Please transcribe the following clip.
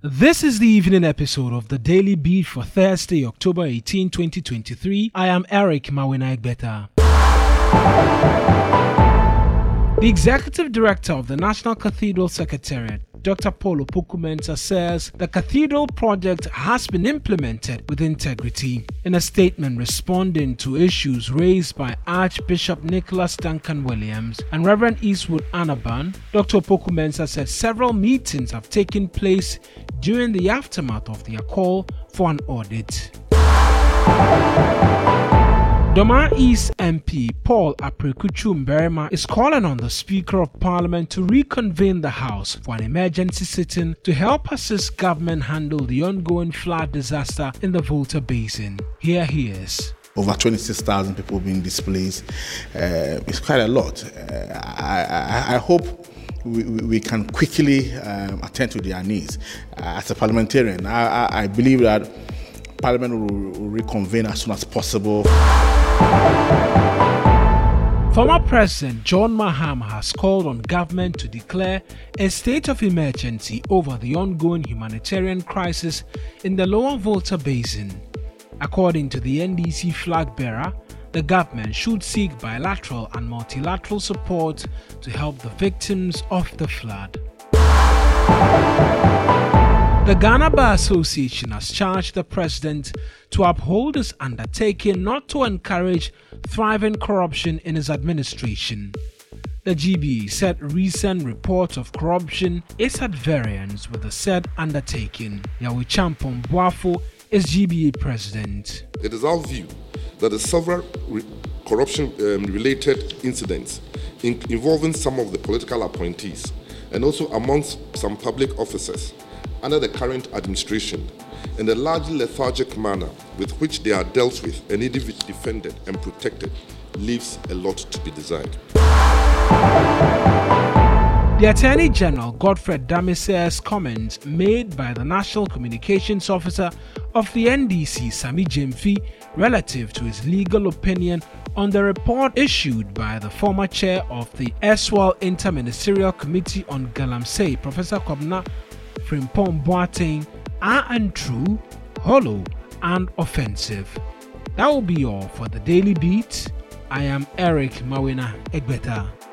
This is the evening episode of the Daily Beat for Thursday, October 18, 2023. I am Eric Mawenaegbeta. The Executive Director of the National Cathedral Secretariat, Dr. Paul Opokumensa, says the Cathedral project has been implemented with integrity. In a statement responding to issues raised by Archbishop Nicholas Duncan-Williams and Reverend Eastwood Annaban, Dr. Opokumensa said several meetings have taken place during the aftermath of their call for an audit. Doma East MP Paul Aprekuchu Mberima is calling on the Speaker of Parliament to reconvene the House for an emergency sitting to help assist government handle the ongoing flood disaster in the Volta Basin. Here he is. Over 26,000 people being displaced. It's quite a lot. I hope we can quickly attend to their needs. As a parliamentarian, I believe that Parliament will reconvene as soon as possible. Former President John Mahama has called on government to declare a state of emergency over the ongoing humanitarian crisis in the Lower Volta Basin. According to the NDC flag bearer, the government should seek bilateral and multilateral support to help the victims of the flood. The Ghana Bar Association has charged the president to uphold his undertaking not to encourage thriving corruption in his administration. The GBA said recent reports of corruption is at variance with the said undertaking. Yaw Champong Boafo is GBA president. It is our view that the several corruption-related incidents involving some of the political appointees and also amongst some public officers under the current administration, in the largely lethargic manner with which they are dealt with and defended and protected, leaves a lot to be desired. The Attorney General Godfred Damiser's comments made by the National Communications Officer of the NDC, Sammy Gyamfi, relative to his legal opinion on the report issued by the former chair of the ASWAL Interministerial Committee on Galamsey, Professor Kobna, from Pong Boateng, are untrue, hollow, and offensive. That will be all for the Daily Beat. I am Eric Mawenaegbeta.